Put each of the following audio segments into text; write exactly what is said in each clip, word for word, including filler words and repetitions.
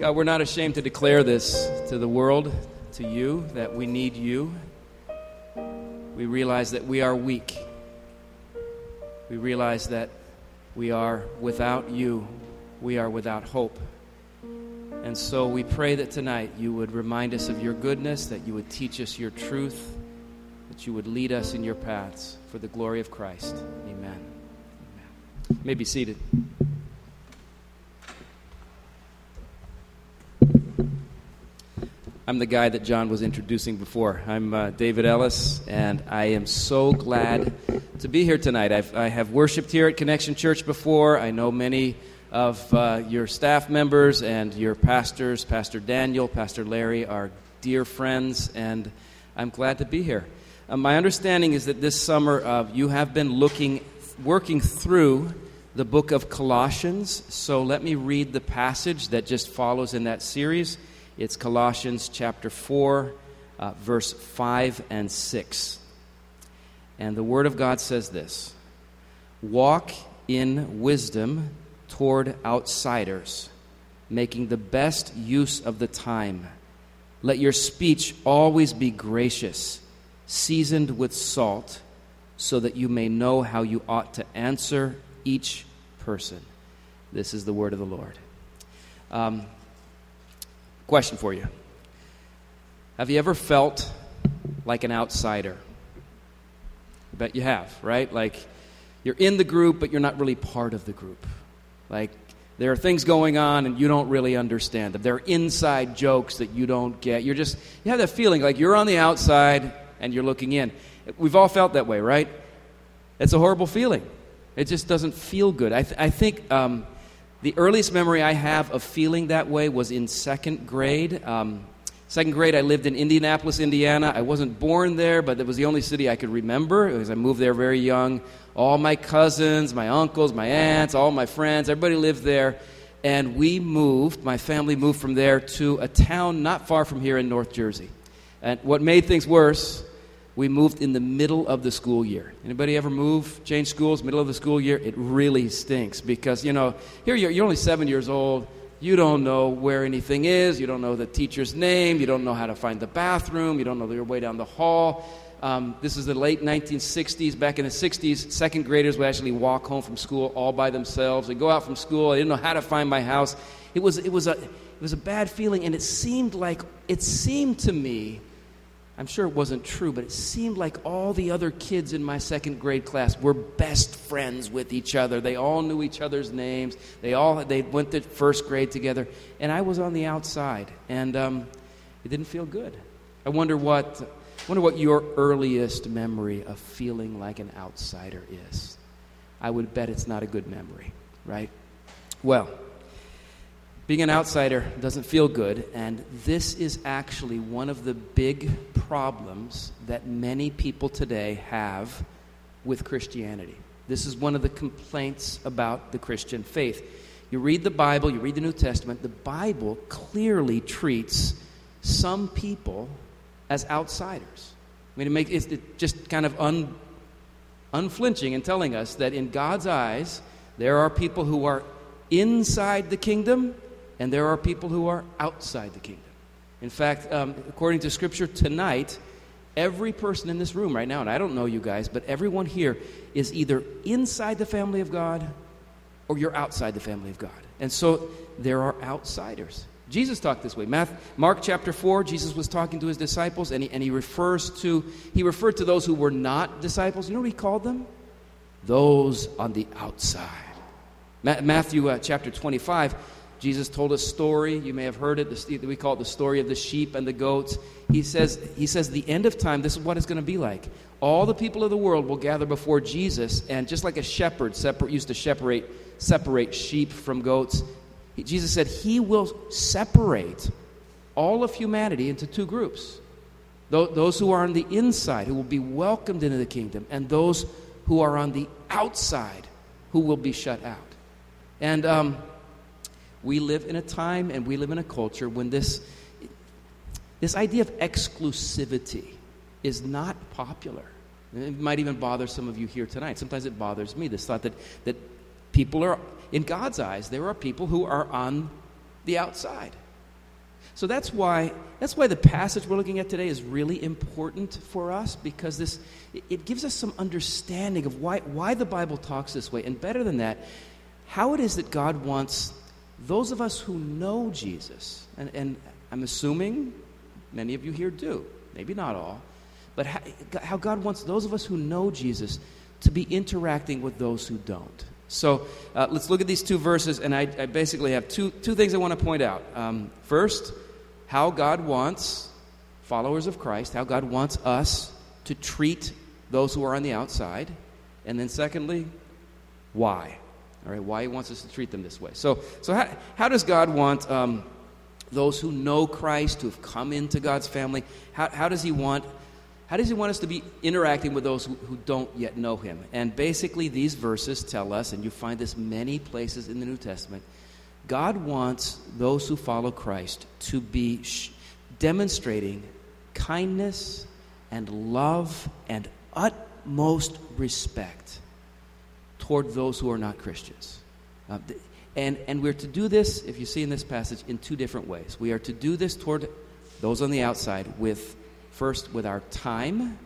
God, we're not ashamed to declare this to the world, to you, that we need you. We realize that we are weak. We realize that we are without you. We are without hope. And so we pray that tonight you would remind us of your goodness, that you would teach us your truth, that you would lead us in your paths for the glory of Christ. Amen. You may be seated. I'm the guy that John was introducing before. I'm uh, David Ellis, and I am so glad to be here tonight. I've, I have worshiped here at Connection Church before. I know many of uh, your staff members and your pastors. Pastor Daniel, Pastor Larry are dear friends, and I'm glad to be here. Uh, my understanding is that this summer uh, you have been looking, working through the book of Colossians. So let me read the passage that just follows in that series. It's Colossians chapter four, uh, verse five and six. And the Word of God says this: "Walk in wisdom toward outsiders, making the best use of the time. Let your speech always be gracious, seasoned with salt, so that you may know how you ought to answer each person." This is the Word of the Lord. Um... Question for you. Have you ever felt like an outsider? I bet you have, right? Like you're in the group, but you're not really part of the group. Like there are things going on and you don't really understand them. There are inside jokes that you don't get. You're just, you have that feeling like you're on the outside and you're looking in. We've all felt that way, right? It's a horrible feeling. It just doesn't feel good. I, th- I think... Um, The earliest memory I have of feeling that way was in second grade. Um, second grade, I lived in Indianapolis, Indiana. I wasn't born there, but it was the only city I could remember because I moved there very young. All my cousins, my uncles, my aunts, all my friends, everybody lived there. And we moved, my family moved from there to a town not far from here in North Jersey. And what made things worse, we moved in the middle of the school year. Anybody ever move, change schools, middle of the school year? It really stinks because, you know, here you're, you're only seven years old. You don't know where anything is. You don't know the teacher's name. You don't know how to find the bathroom. You don't know your way down the hall. Um, this is the late nineteen sixties. Back in the sixties, second graders would actually walk home from school all by themselves. They'd go out from school. I didn't know how to find my house. It was, it was a, it was a bad feeling, and it seemed like, it seemed to me, I'm sure it wasn't true, but it seemed like all the other kids in my second grade class were best friends with each other. They all knew each other's names. They all they went to first grade together, and I was on the outside, and um, it didn't feel good. I wonder what I wonder what your earliest memory of feeling like an outsider is. I would bet it's not a good memory, right? Well, being an outsider doesn't feel good, and this is actually one of the big problems that many people today have with Christianity. This is one of the complaints about the Christian faith. You read the Bible, you read the New Testament, the Bible clearly treats some people as outsiders. I mean, it makes it's just kind of un, unflinching in telling us that in God's eyes, there are people who are inside the kingdom, and there are people who are outside the kingdom. In fact, um, according to Scripture, tonight, every person in this room right now, and I don't know you guys, but everyone here is either inside the family of God or you're outside the family of God. And so there are outsiders. Jesus talked this way. Matthew, Mark chapter four, Jesus was talking to his disciples, and he, and he refers to, he referred to those who were not disciples. You know what he called them? Those on the outside. Ma- Matthew uh, chapter twenty-five, Jesus told a story. You may have heard it. The, we call it the story of the sheep and the goats. He says, he says, the end of time, this is what it's going to be like. All the people of the world will gather before Jesus, and just like a shepherd separate, used to separate, separate sheep from goats, he, Jesus said he will separate all of humanity into two groups. Th- those who are on the inside, who will be welcomed into the kingdom, and those who are on the outside, who will be shut out. And um, we live in a time and we live in a culture when this this idea of exclusivity is not popular. It might even bother some of you here tonight. Sometimes it bothers me, this thought that, that people are, in God's eyes, there are people who are on the outside. So that's why that's why the passage we're looking at today is really important for us, because this it gives us some understanding of why why the Bible talks this way, and better than that, how it is that God wants those of us who know Jesus, and, and I'm assuming many of you here do, maybe not all, but how, how God wants those of us who know Jesus to be interacting with those who don't. So uh, let's look at these two verses, and I, I basically have two, two things I want to point out. Um, first, how God wants followers of Christ, how God wants us to treat those who are on the outside, and then secondly, why. All right, why he wants us to treat them this way. So so how, how does God want um, those who know Christ, who have come into God's family, how, how does he want how does he want us to be interacting with those who, who don't yet know him? And basically these verses tell us, and you find this many places in the New Testament, God wants those who follow Christ to be sh- demonstrating kindness and love and utmost respect toward those who are not Christians. Uh, and, and we're to do this, if you see in this passage, in two different ways. We are to do this toward those on the outside with, first, with our time,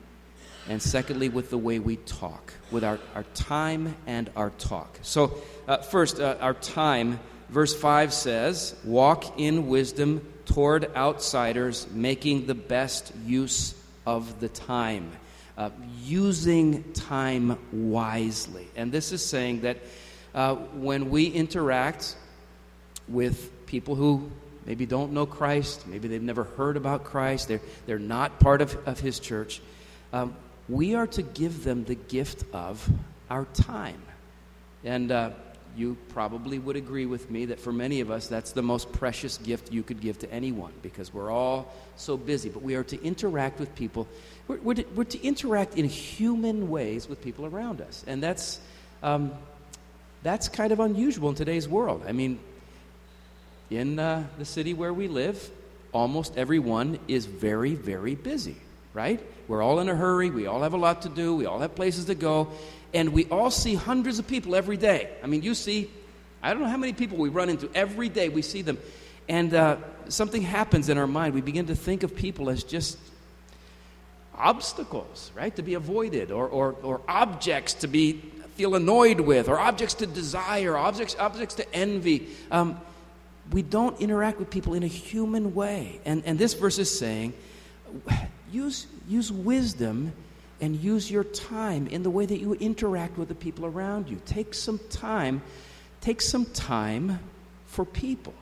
and secondly, with the way we talk, with our, our time and our talk. So uh, first, uh, our time, verse five says, walk in wisdom toward outsiders, making the best use of the time. Uh, using time wisely. And this is saying that uh, when we interact with people who maybe don't know Christ, maybe they've never heard about Christ, they're, they're not part of, of his church, um, we are to give them the gift of our time. And uh, you probably would agree with me that for many of us, that's the most precious gift you could give to anyone, because we're all so busy. But we are to interact with people. We're, we're, to, we're to interact in human ways with people around us. And that's um, that's kind of unusual in today's world. I mean, in uh, the city where we live, almost everyone is very, very busy, right? We're all in a hurry. We all have a lot to do. We all have places to go. And we all see hundreds of people every day. I mean, you see, I don't know how many people we run into. Every day we see them. And uh, something happens in our mind. We begin to think of people as just obstacles, right, to be avoided, or or, or objects to be feel annoyed with, or objects to desire, objects, objects to envy. Um, we don't interact with people in a human way. And, and this verse is saying, use use wisdom and use your time in the way that you interact with the people around you. Take some time. Take some time for people.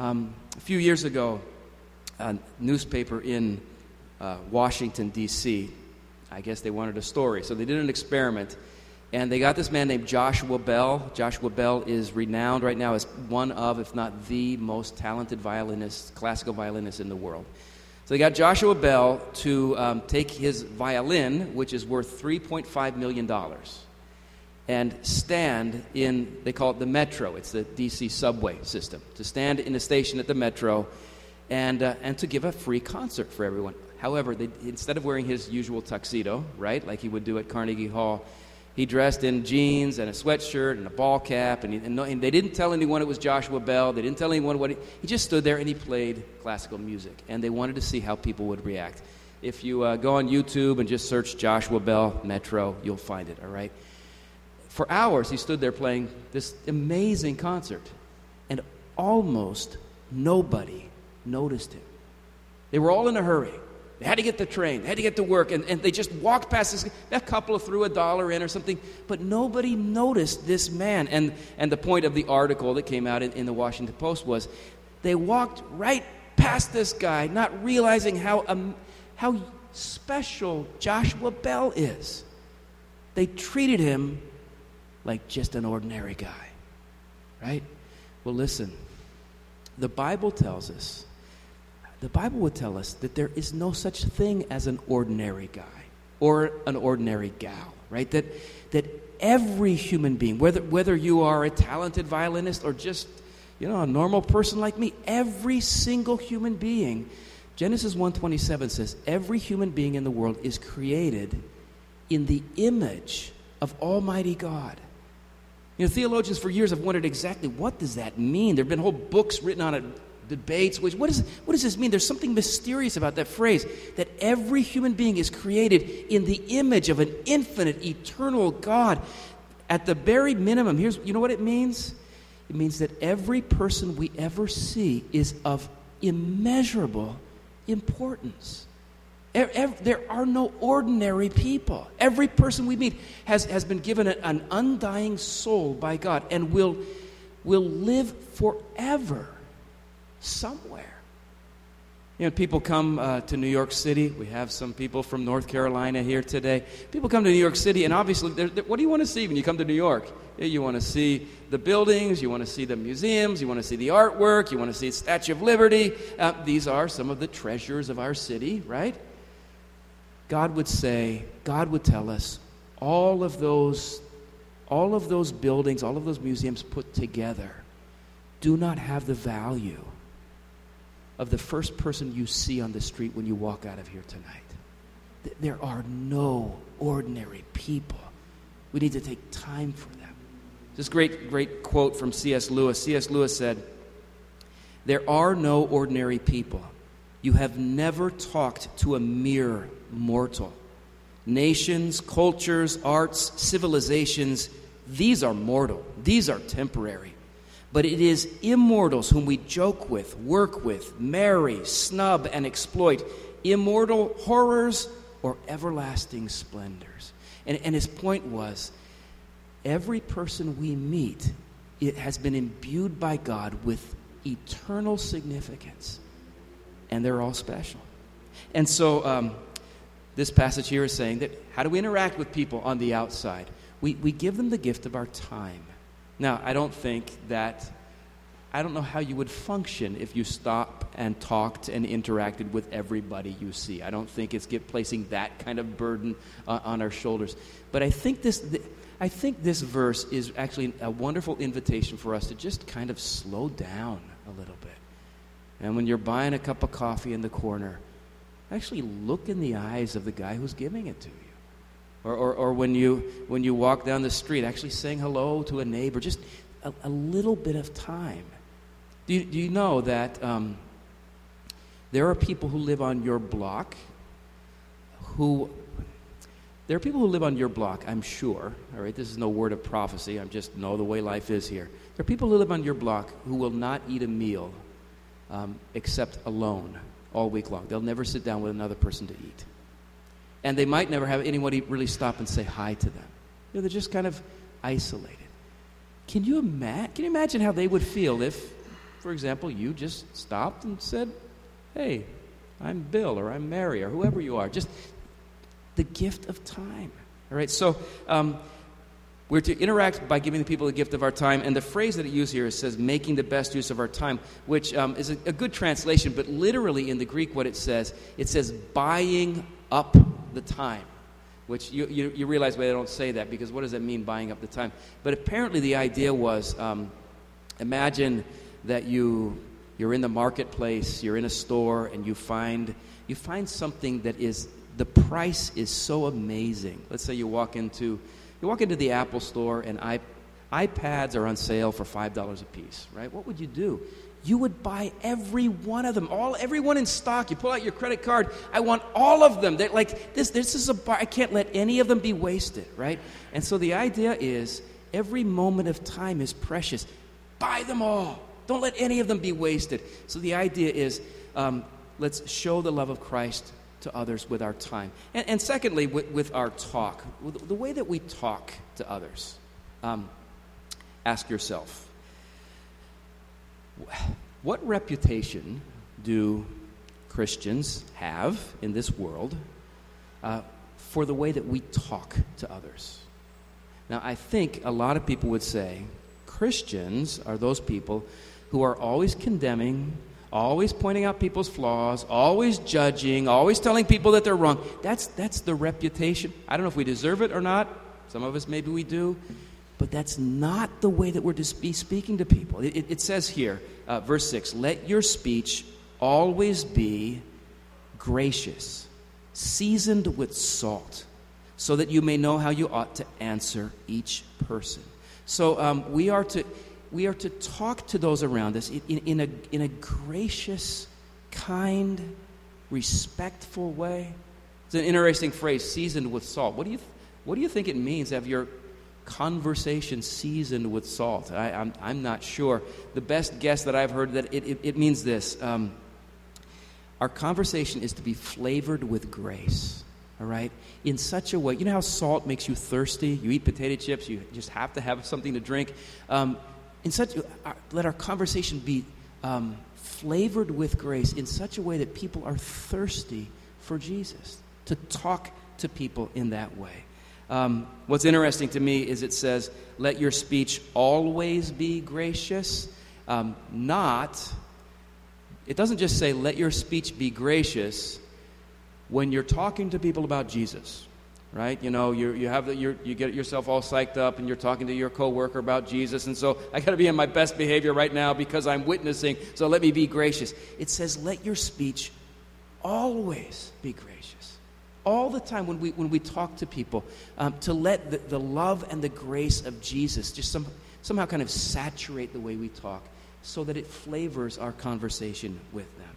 Um, a few years ago, a newspaper in uh, Washington, D C, I guess they wanted a story, so they did an experiment, and they got this man named Joshua Bell. Joshua Bell is renowned right now as one of, if not the most talented violinist, classical violinist in the world. So they got Joshua Bell to um, take his violin, which is worth three point five million dollars, and stand in, they call it the Metro, it's the D C subway system, to stand in a station at the Metro and uh, and to give a free concert for everyone. However, they, instead of wearing his usual tuxedo, right, like he would do at Carnegie Hall, he dressed in jeans and a sweatshirt and a ball cap, and, he, and, no, and they didn't tell anyone it was Joshua Bell. They didn't tell anyone what he... He just stood there and he played classical music, and they wanted to see how people would react. If you uh, go on YouTube and just search Joshua Bell Metro, you'll find it, all right? For hours, he stood there playing this amazing concert, and almost nobody noticed him. They were all in a hurry. They had to get the train. They had to get to work. And, and they just walked past this. That couple threw a dollar in or something. But nobody noticed this man. And and the point of the article that came out in, in the Washington Post was they walked right past this guy, not realizing how um, how special Joshua Bell is. They treated him like just an ordinary guy. Right? Well, listen. The Bible tells us The Bible would tell us that there is no such thing as an ordinary guy or an ordinary gal, right? That that every human being, whether whether you are a talented violinist or just, you know, a normal person like me, every single human being, Genesis one twenty-seven says, every human being in the world is created in the image of Almighty God. You know, theologians for years have wondered exactly what does that mean. There have been whole books written on it, debates. Which, what, is, what does this mean? There's something mysterious about that phrase, that every human being is created in the image of an infinite, eternal God. At the very minimum, here's you know what it means? It means that every person we ever see is of immeasurable importance. There are no ordinary people. Every person we meet has, has been given an undying soul by God and will, will live forever somewhere. You know, people come uh, to New York City. We have some people from North Carolina here today. People come to New York City, and obviously, they're, they're, what do you want to see when you come to New York? You want to see the buildings. You want to see the museums. You want to see the artwork. You want to see the Statue of Liberty. Uh, these are some of the treasures of our city, right? God would say, God would tell us, all of those, all of those buildings, all of those museums put together do not have the value of the first person you see on the street when you walk out of here tonight. There are no ordinary people. We need to take time for them. This great, great quote from C S. Lewis. C S. Lewis said, "There are no ordinary people. You have never talked to a mere mortal. Nations, cultures, arts, civilizations, these are mortal. These are temporary. But it is immortals whom we joke with, work with, marry, snub, and exploit. Immortal horrors or everlasting splendors." And, and his point was, every person we meet, it has been imbued by God with eternal significance. And they're all special. And so um, this passage here is saying that how do we interact with people on the outside? We, we give them the gift of our time. Now, I don't think that, I don't know how you would function if you stop and talked and interacted with everybody you see. I don't think it's get, placing that kind of burden uh, on our shoulders. But I think this th- I think this verse is actually a wonderful invitation for us to just kind of slow down a little bit. And when you're buying a cup of coffee in the corner, actually look in the eyes of the guy who's giving it to you. Or, or, or when you when you walk down the street, actually saying hello to a neighbor, just a, a little bit of time. Do you, do you know that um, there are people who live on your block who, there are people who live on your block, I'm sure, all right, this is no word of prophecy, I'm just know the way life is here. There are people who live on your block who will not eat a meal um, except alone all week long. They'll never sit down with another person to eat. And they might never have anybody really stop and say hi to them. You know, they're just kind of isolated. Can you, ima- can you imagine how they would feel if, for example, you just stopped and said, "Hey, I'm Bill," or "I'm Mary," or whoever you are. Just the gift of time. All right, so um, we're to interact by giving the people the gift of our time. And the phrase that it used here says, making the best use of our time, which um, is a, a good translation, but literally in the Greek what it says, it says buying up the time, which you, you, you realize why they don't say that, because what does that mean, buying up the time? But apparently the idea was, um, imagine that you, you're in the marketplace, you're in a store, and you find you find something that is, the price is so amazing. Let's say you walk into you walk into the Apple store, and I, iPads are on sale for five dollars a piece, right? What would you do? You would buy every one of them, all everyone in stock. You pull out your credit card. I want all of them. They're like this. This is a bar. I can't let any of them be wasted, right? And so the idea is every moment of time is precious. Buy them all. Don't let any of them be wasted. So the idea is um, let's show the love of Christ to others with our time, and, and secondly with, with our talk, with the way that we talk to others. Um, ask yourself, what reputation do Christians have in this world uh, for the way that we talk to others? Now, I think a lot of people would say Christians are those people who are always condemning, always pointing out people's flaws, always judging, always telling people that they're wrong. That's that's the reputation. I don't know if we deserve it or not. Some of us maybe we do. But that's not the way that we're to be speaking to people. It, it says here, uh, verse six, "Let your speech always be gracious, seasoned with salt, so that you may know how you ought to answer each person." So um, we are to we are to talk to those around us in, in a in a gracious, kind, respectful way. It's an interesting phrase, seasoned with salt. What do you what do you think it means to have your conversation seasoned with salt? I, I'm I'm not sure. The best guess that I've heard that it it, it means this. Um, our conversation is to be flavored with grace. All right? In such a way, you know how salt makes you thirsty? You eat potato chips, you just have to have something to drink. Um, in such, uh, let our conversation be um, flavored with grace in such a way that people are thirsty for Jesus, to talk to people in that way. Um, what's interesting to me is it says, let your speech always be gracious, um, not, it doesn't just say, let your speech be gracious when you're talking to people about Jesus, right? You know, you you have the, you you get yourself all psyched up, and you're talking to your coworker about Jesus, and so I got to be in my best behavior right now because I'm witnessing. So let me be gracious. It says, let your speech always be gracious, all the time when we when we talk to people, um, to let the, the love and the grace of Jesus just some, somehow kind of saturate the way we talk, so that it flavors our conversation with them.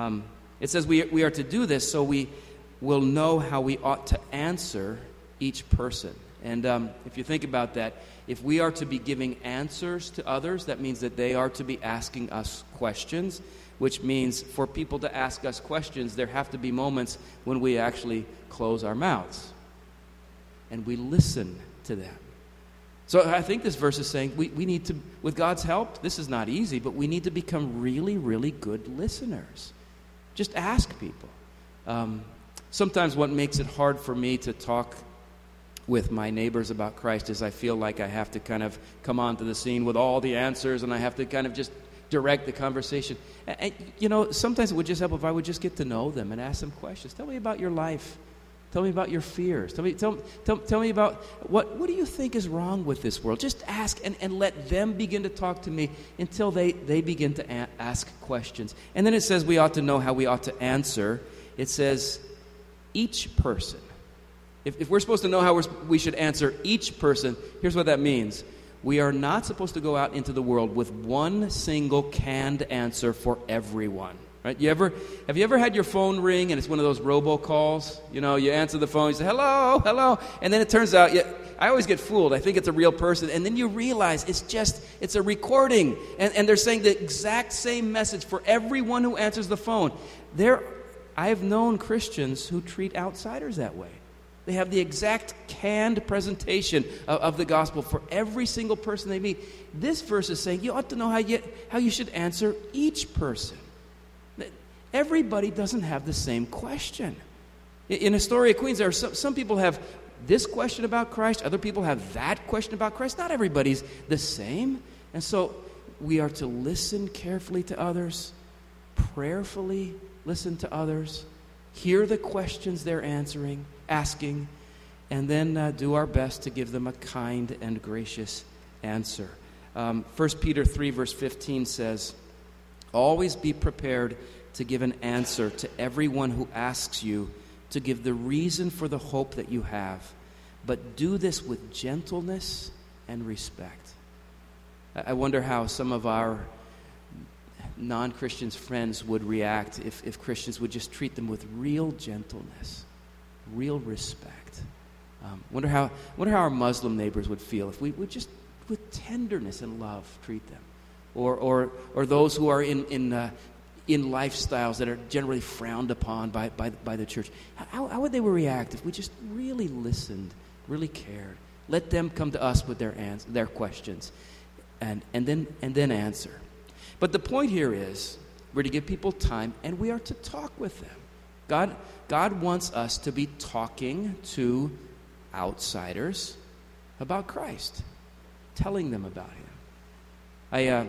Um, It says we we are to do this so we will know how we ought to answer each person. And um, if you think about that, if we are to be giving answers to others, that means that they are to be asking us questions, which means for people to ask us questions, there have to be moments when we actually close our mouths and we listen to them. So I think this verse is saying we, we need to, with God's help, this is not easy, but we need to become really, really good listeners. Just ask people. Um, sometimes what makes it hard for me to talk with my neighbors about Christ is I feel like I have to kind of come onto the scene with all the answers, and I have to kind of just direct the conversation. And, and you know, sometimes it would just help if I would just get to know them and ask them questions. Tell me about your life. Tell me about your fears. Tell me, tell, tell, tell me about what, what do you think is wrong with this world? Just ask and, and let them begin to talk to me until they, they begin to a- ask questions. And then it says we ought to know how we ought to answer. It says each person. If, if we're supposed to know how we're, we should answer each person, here's what that means. We are not supposed to go out into the world with one single canned answer for everyone. Right? You ever have you ever had your phone ring and it's one of those robocalls? You know, you answer the phone, you say, hello, hello. And then it turns out, you, I always get fooled. I think it's a real person. And then you realize it's just, it's a recording. And, and they're saying the exact same message for everyone who answers the phone. There, I've known Christians who treat outsiders that way. They have the exact canned presentation of, of the gospel for every single person they meet. This verse is saying you ought to know how you, how you should answer each person. Everybody doesn't have the same question. In Astoria, Queens, there are some, some people have this question about Christ. Other people have that question about Christ. Not everybody's the same. And so we are to listen carefully to others, prayerfully listen to others, hear the questions they're answering, asking, and then uh, do our best to give them a kind and gracious answer. Um, First Peter three, verse fifteen says, always be prepared to give an answer to everyone who asks you to give the reason for the hope that you have, but do this with gentleness and respect. I wonder how some of our non-Christians friends would react if, if Christians would just treat them with real gentleness, real respect. Um, wonder how wonder how our Muslim neighbors would feel if we would just, with tenderness and love, treat them. Or or or those who are in in uh, in lifestyles that are generally frowned upon by by, by the church. How, how would they react if we just really listened, really cared? Let them come to us with their ans- their questions, and and then and then answer. But the point here is we're to give people time, and we are to talk with them. God God wants us to be talking to outsiders about Christ, telling them about Him. I. Uh,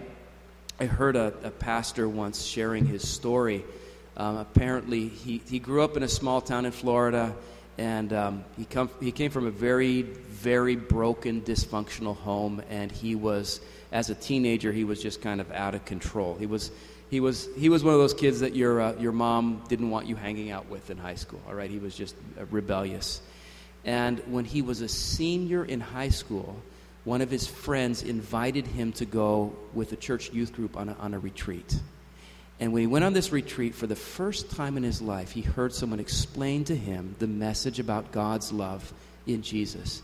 I heard a, a pastor once sharing his story. Um, apparently, he, he grew up in a small town in Florida, and um, he come he came from a very, very broken, dysfunctional home. And he was, as a teenager, he was just kind of out of control. He was he was he was one of those kids that your uh, your mom didn't want you hanging out with in high school. All right, he was just rebellious. And when he was a senior in high school, one of his friends invited him to go with a church youth group on a, on a retreat. And when he went on this retreat, for the first time in his life, he heard someone explain to him the message about God's love in Jesus.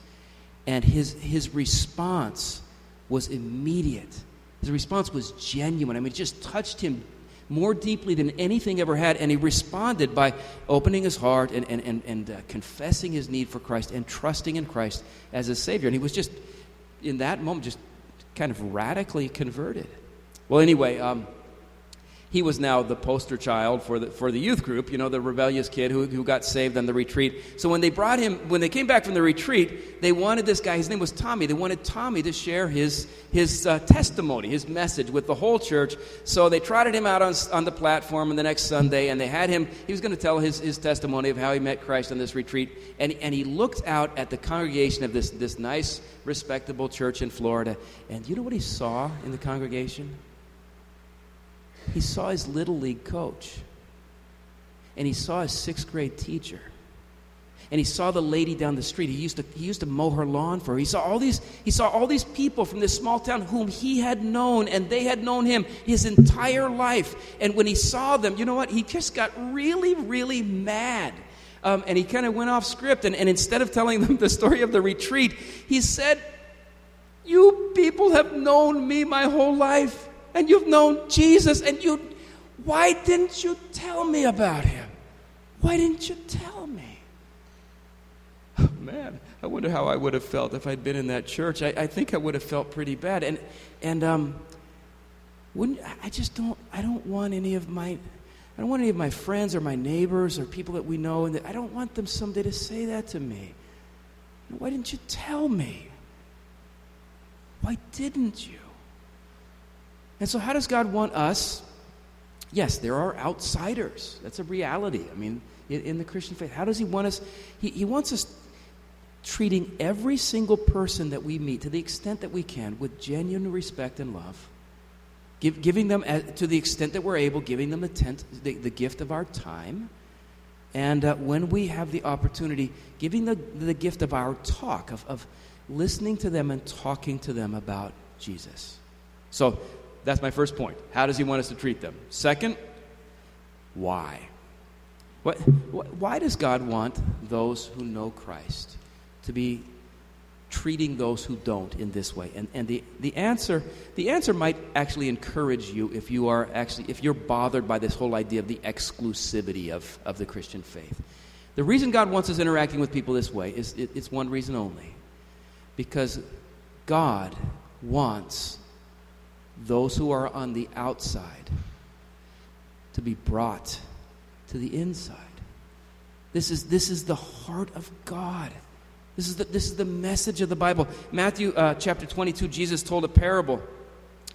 And his his response was immediate. His response was genuine. I mean, it just touched him more deeply than anything ever had. And he responded by opening his heart and, and, and, and uh, confessing his need for Christ and trusting in Christ as his Savior. And he was just, in that moment, just kind of radically converted. Well, anyway, um, he was now the poster child for the for the youth group, you know, the rebellious kid who, who got saved on the retreat. So when they brought him, when they came back from the retreat, they wanted this guy, his name was Tommy, they wanted Tommy to share his his uh, testimony, his message with the whole church. So they trotted him out on on the platform on the next Sunday, and they had him, he was going to tell his, his testimony of how he met Christ on this retreat. And and he looked out at the congregation of this this nice, respectable church in Florida, and you know what he saw in the congregation? He saw his little league coach, and he saw his sixth grade teacher, and he saw the lady down the street. He used to he used to mow her lawn for her. He saw all these he saw all these people from this small town whom he had known, and they had known him his entire life. And when he saw them, you know what? He just got really, really mad. Um, and he kind of went off script, and, and instead of telling them the story of the retreat, he said, "You people have known me my whole life. And you've known Jesus, and you, why didn't you tell me about him? Why didn't you tell me?" Oh, man, I wonder how I would have felt if I'd been in that church. I, I think I would have felt pretty bad. And and um, wouldn't I just don't I don't want any of my I don't want any of my friends or my neighbors or people that we know, and that, I don't want them someday to say that to me. Why didn't you tell me? Why didn't you? And so how does God want us? Yes, there are outsiders. That's a reality. I mean, in, in the Christian faith, how does he want us? He, he wants us treating every single person that we meet, to the extent that we can, with genuine respect and love, give, giving them, to the extent that we're able, giving them the, tent, the, the gift of our time. And uh, when we have the opportunity, giving the, the gift of our talk, of, of listening to them and talking to them about Jesus. So that's my first point. How does he want us to treat them? Second, why? What, wh- why does God want those who know Christ to be treating those who don't in this way? And and the, the answer the answer might actually encourage you if you are actually if you're bothered by this whole idea of the exclusivity of, of the Christian faith. The reason God wants us interacting with people this way is it, it's one reason only. Because God wants those who are on the outside to be brought to the inside. This is this is the heart of God. This is the, this is the message of the Bible. Matthew uh, chapter twenty-two, Jesus told a parable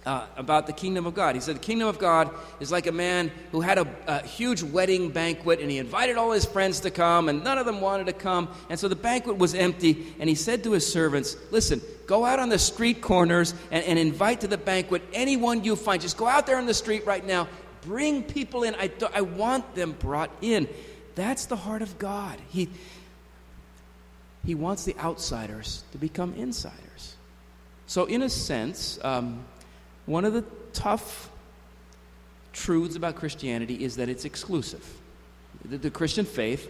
uh, about the kingdom of God. He said, "The kingdom of God is like a man who had a, a huge wedding banquet, and he invited all his friends to come, and none of them wanted to come. And so the banquet was empty, and he said to his servants, 'Listen, go out on the street corners and, and invite to the banquet anyone you find. Just go out there on the street right now. Bring people in. I, do, I want them brought in.'" That's the heart of God. He, he wants the outsiders to become insiders. So in a sense, um, one of the tough truths about Christianity is that it's exclusive. The, the Christian faith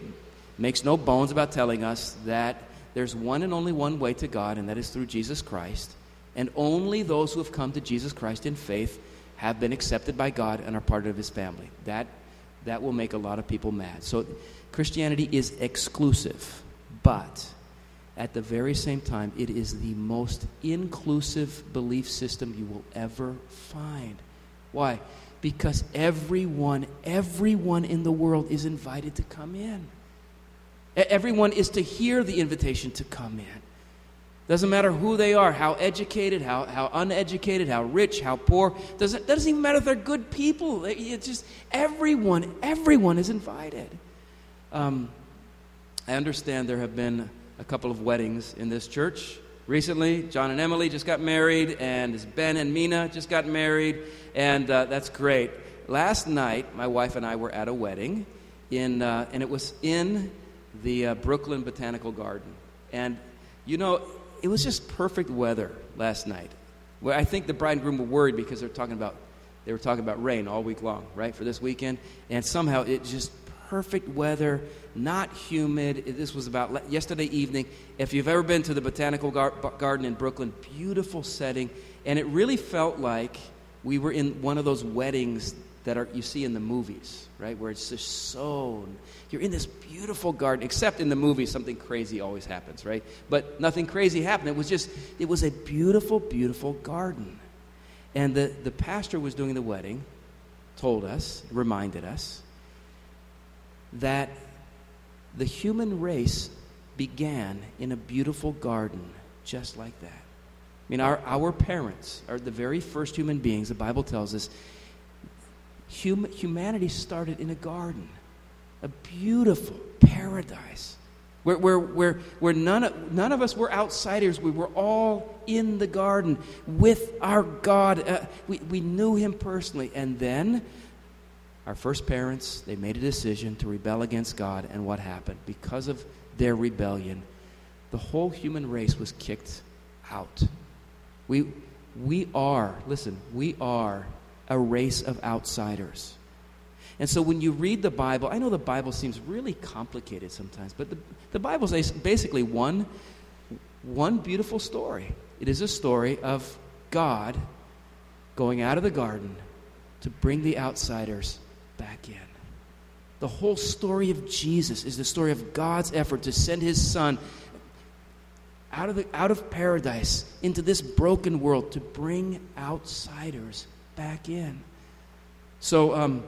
makes no bones about telling us that there's one and only one way to God, and that is through Jesus Christ. And only those who have come to Jesus Christ in faith have been accepted by God and are part of his family. That that will make a lot of people mad. So Christianity is exclusive, but at the very same time, it is the most inclusive belief system you will ever find. Why? Because everyone, everyone in the world is invited to come in. Everyone is to hear the invitation to come in. Doesn't matter who they are, how educated, how how uneducated, how rich, how poor. Doesn't doesn't even matter if they're good people. It's just everyone, everyone is invited. Um, I understand there have been a couple of weddings in this church recently. John and Emily just got married, and Ben and Mina just got married, and uh, that's great. Last night, my wife and I were at a wedding, in uh, and it was in the uh, Brooklyn Botanical Garden. And, you know, it was just perfect weather last night. Well, I think the bride and groom were worried because they're talking about they were talking about rain all week long, right, for this weekend. And somehow it just perfect weather, not humid. This was about yesterday evening. If you've ever been to the Botanical Gar- Garden in Brooklyn, beautiful setting. And it really felt like we were in one of those weddings that are you see in the movies, right, where it's just so, you're in this beautiful garden, except in the movies something crazy always happens, right? But nothing crazy happened. It was just, it was a beautiful, beautiful garden. And the, the pastor was doing the wedding, told us, reminded us, that the human race began in a beautiful garden just like that. I mean, our, our parents are the very first human beings, the Bible tells us. Hum- humanity started in a garden, a beautiful paradise, where where where where none of, none of us were outsiders. We were all in the garden with our God. Uh, we we knew Him personally, and then our first parents, they made a decision to rebel against God, and what happened? Because of their rebellion, the whole human race was kicked out. We we are, listen, we are a race of outsiders. And so when you read the Bible, I know the Bible seems really complicated sometimes, but the, the Bible is basically one, one beautiful story. It is a story of God going out of the garden to bring the outsiders back in. The whole story of Jesus is the story of God's effort to send His Son out of the, out of paradise into this broken world to bring outsiders back in. So um,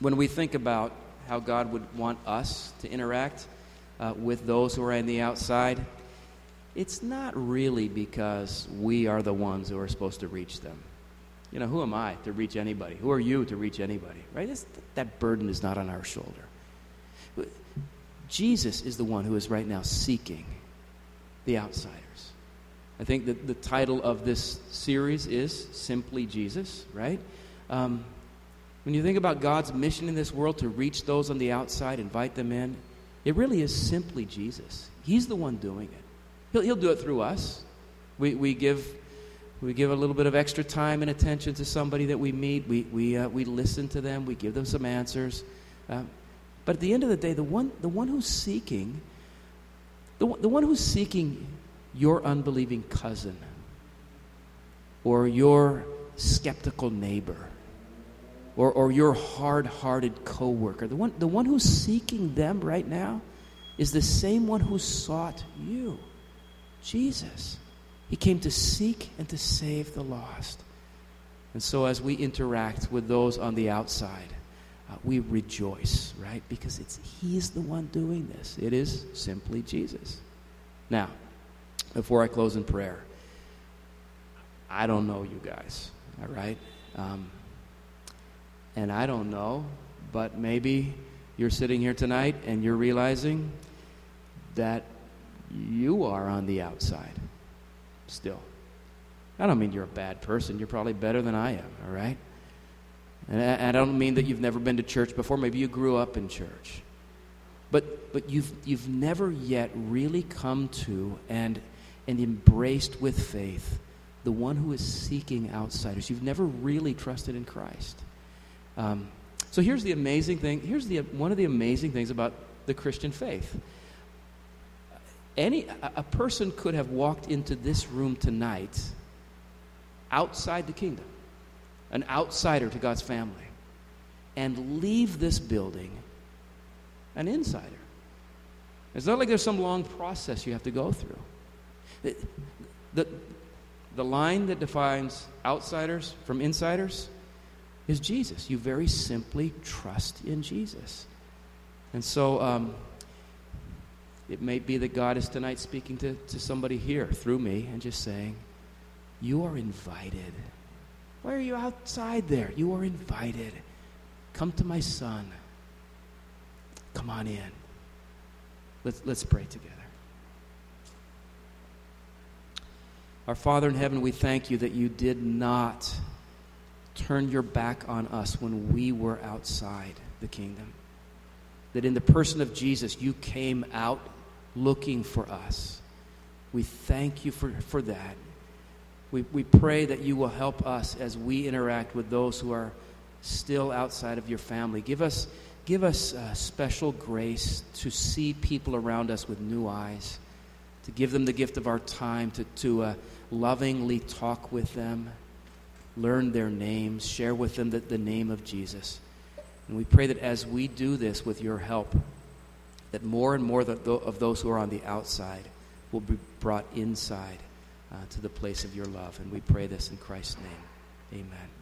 when we think about how God would want us to interact uh, with those who are on the outside, it's not really because we are the ones who are supposed to reach them. You know, who am I to reach anybody? Who are you to reach anybody? Right? It's, that burden is not on our shoulder. Jesus is the one who is right now seeking the outsiders. I think that the title of this series is Simply Jesus, right? Um, when you think about God's mission in this world to reach those on the outside, invite them in, it really is simply Jesus. He's the one doing it. He'll, he'll do it through us. We we give... We give a little bit of extra time and attention to somebody that we meet. We we uh, we listen to them. We give them some answers. Uh, but at the end of the day, the one the one who's seeking, the one, the one who's seeking your unbelieving cousin or your skeptical neighbor or or your hard-hearted coworker, the one the one who's seeking them right now is the same one who sought you, Jesus. He came to seek and to save the lost. And so as we interact with those on the outside, uh, we rejoice, right? Because it's He's the one doing this. It is simply Jesus. Now, before I close in prayer, I don't know you guys, all right? Um, and I don't know, but maybe you're sitting here tonight and you're realizing that you are on the outside. Still, I don't mean you're a bad person. You're probably better than I am, all right? And I, I don't mean that you've never been to church before. Maybe you grew up in church. But but you've you've never yet really come to and and embraced with faith the one who is seeking outsiders. You've never really trusted in Christ. Um, so here's the amazing thing. Here's the one of the amazing things about the Christian faith. Any a person could have walked into this room tonight outside the kingdom, an outsider to God's family, and leave this building an insider. It's not like there's some long process you have to go through. The, the, the line that defines outsiders from insiders is Jesus. You very simply trust in Jesus. And so... Um, It may be that God is tonight speaking to, to somebody here through me and just saying, you are invited. Why are you outside there? You are invited. Come to my Son. Come on in. Let's, let's pray together. Our Father in heaven, we thank you that you did not turn your back on us when we were outside the kingdom. That in the person of Jesus, you came out looking for us. We thank you for, for that. We, we pray that you will help us as we interact with those who are still outside of your family. Give us, give us a special grace to see people around us with new eyes, to give them the gift of our time, to, to uh, lovingly talk with them, learn their names, share with them the, the name of Jesus. And we pray that as we do this with your help, that more and more of those who are on the outside will be brought inside uh, to the place of your love. And we pray this in Christ's name. Amen.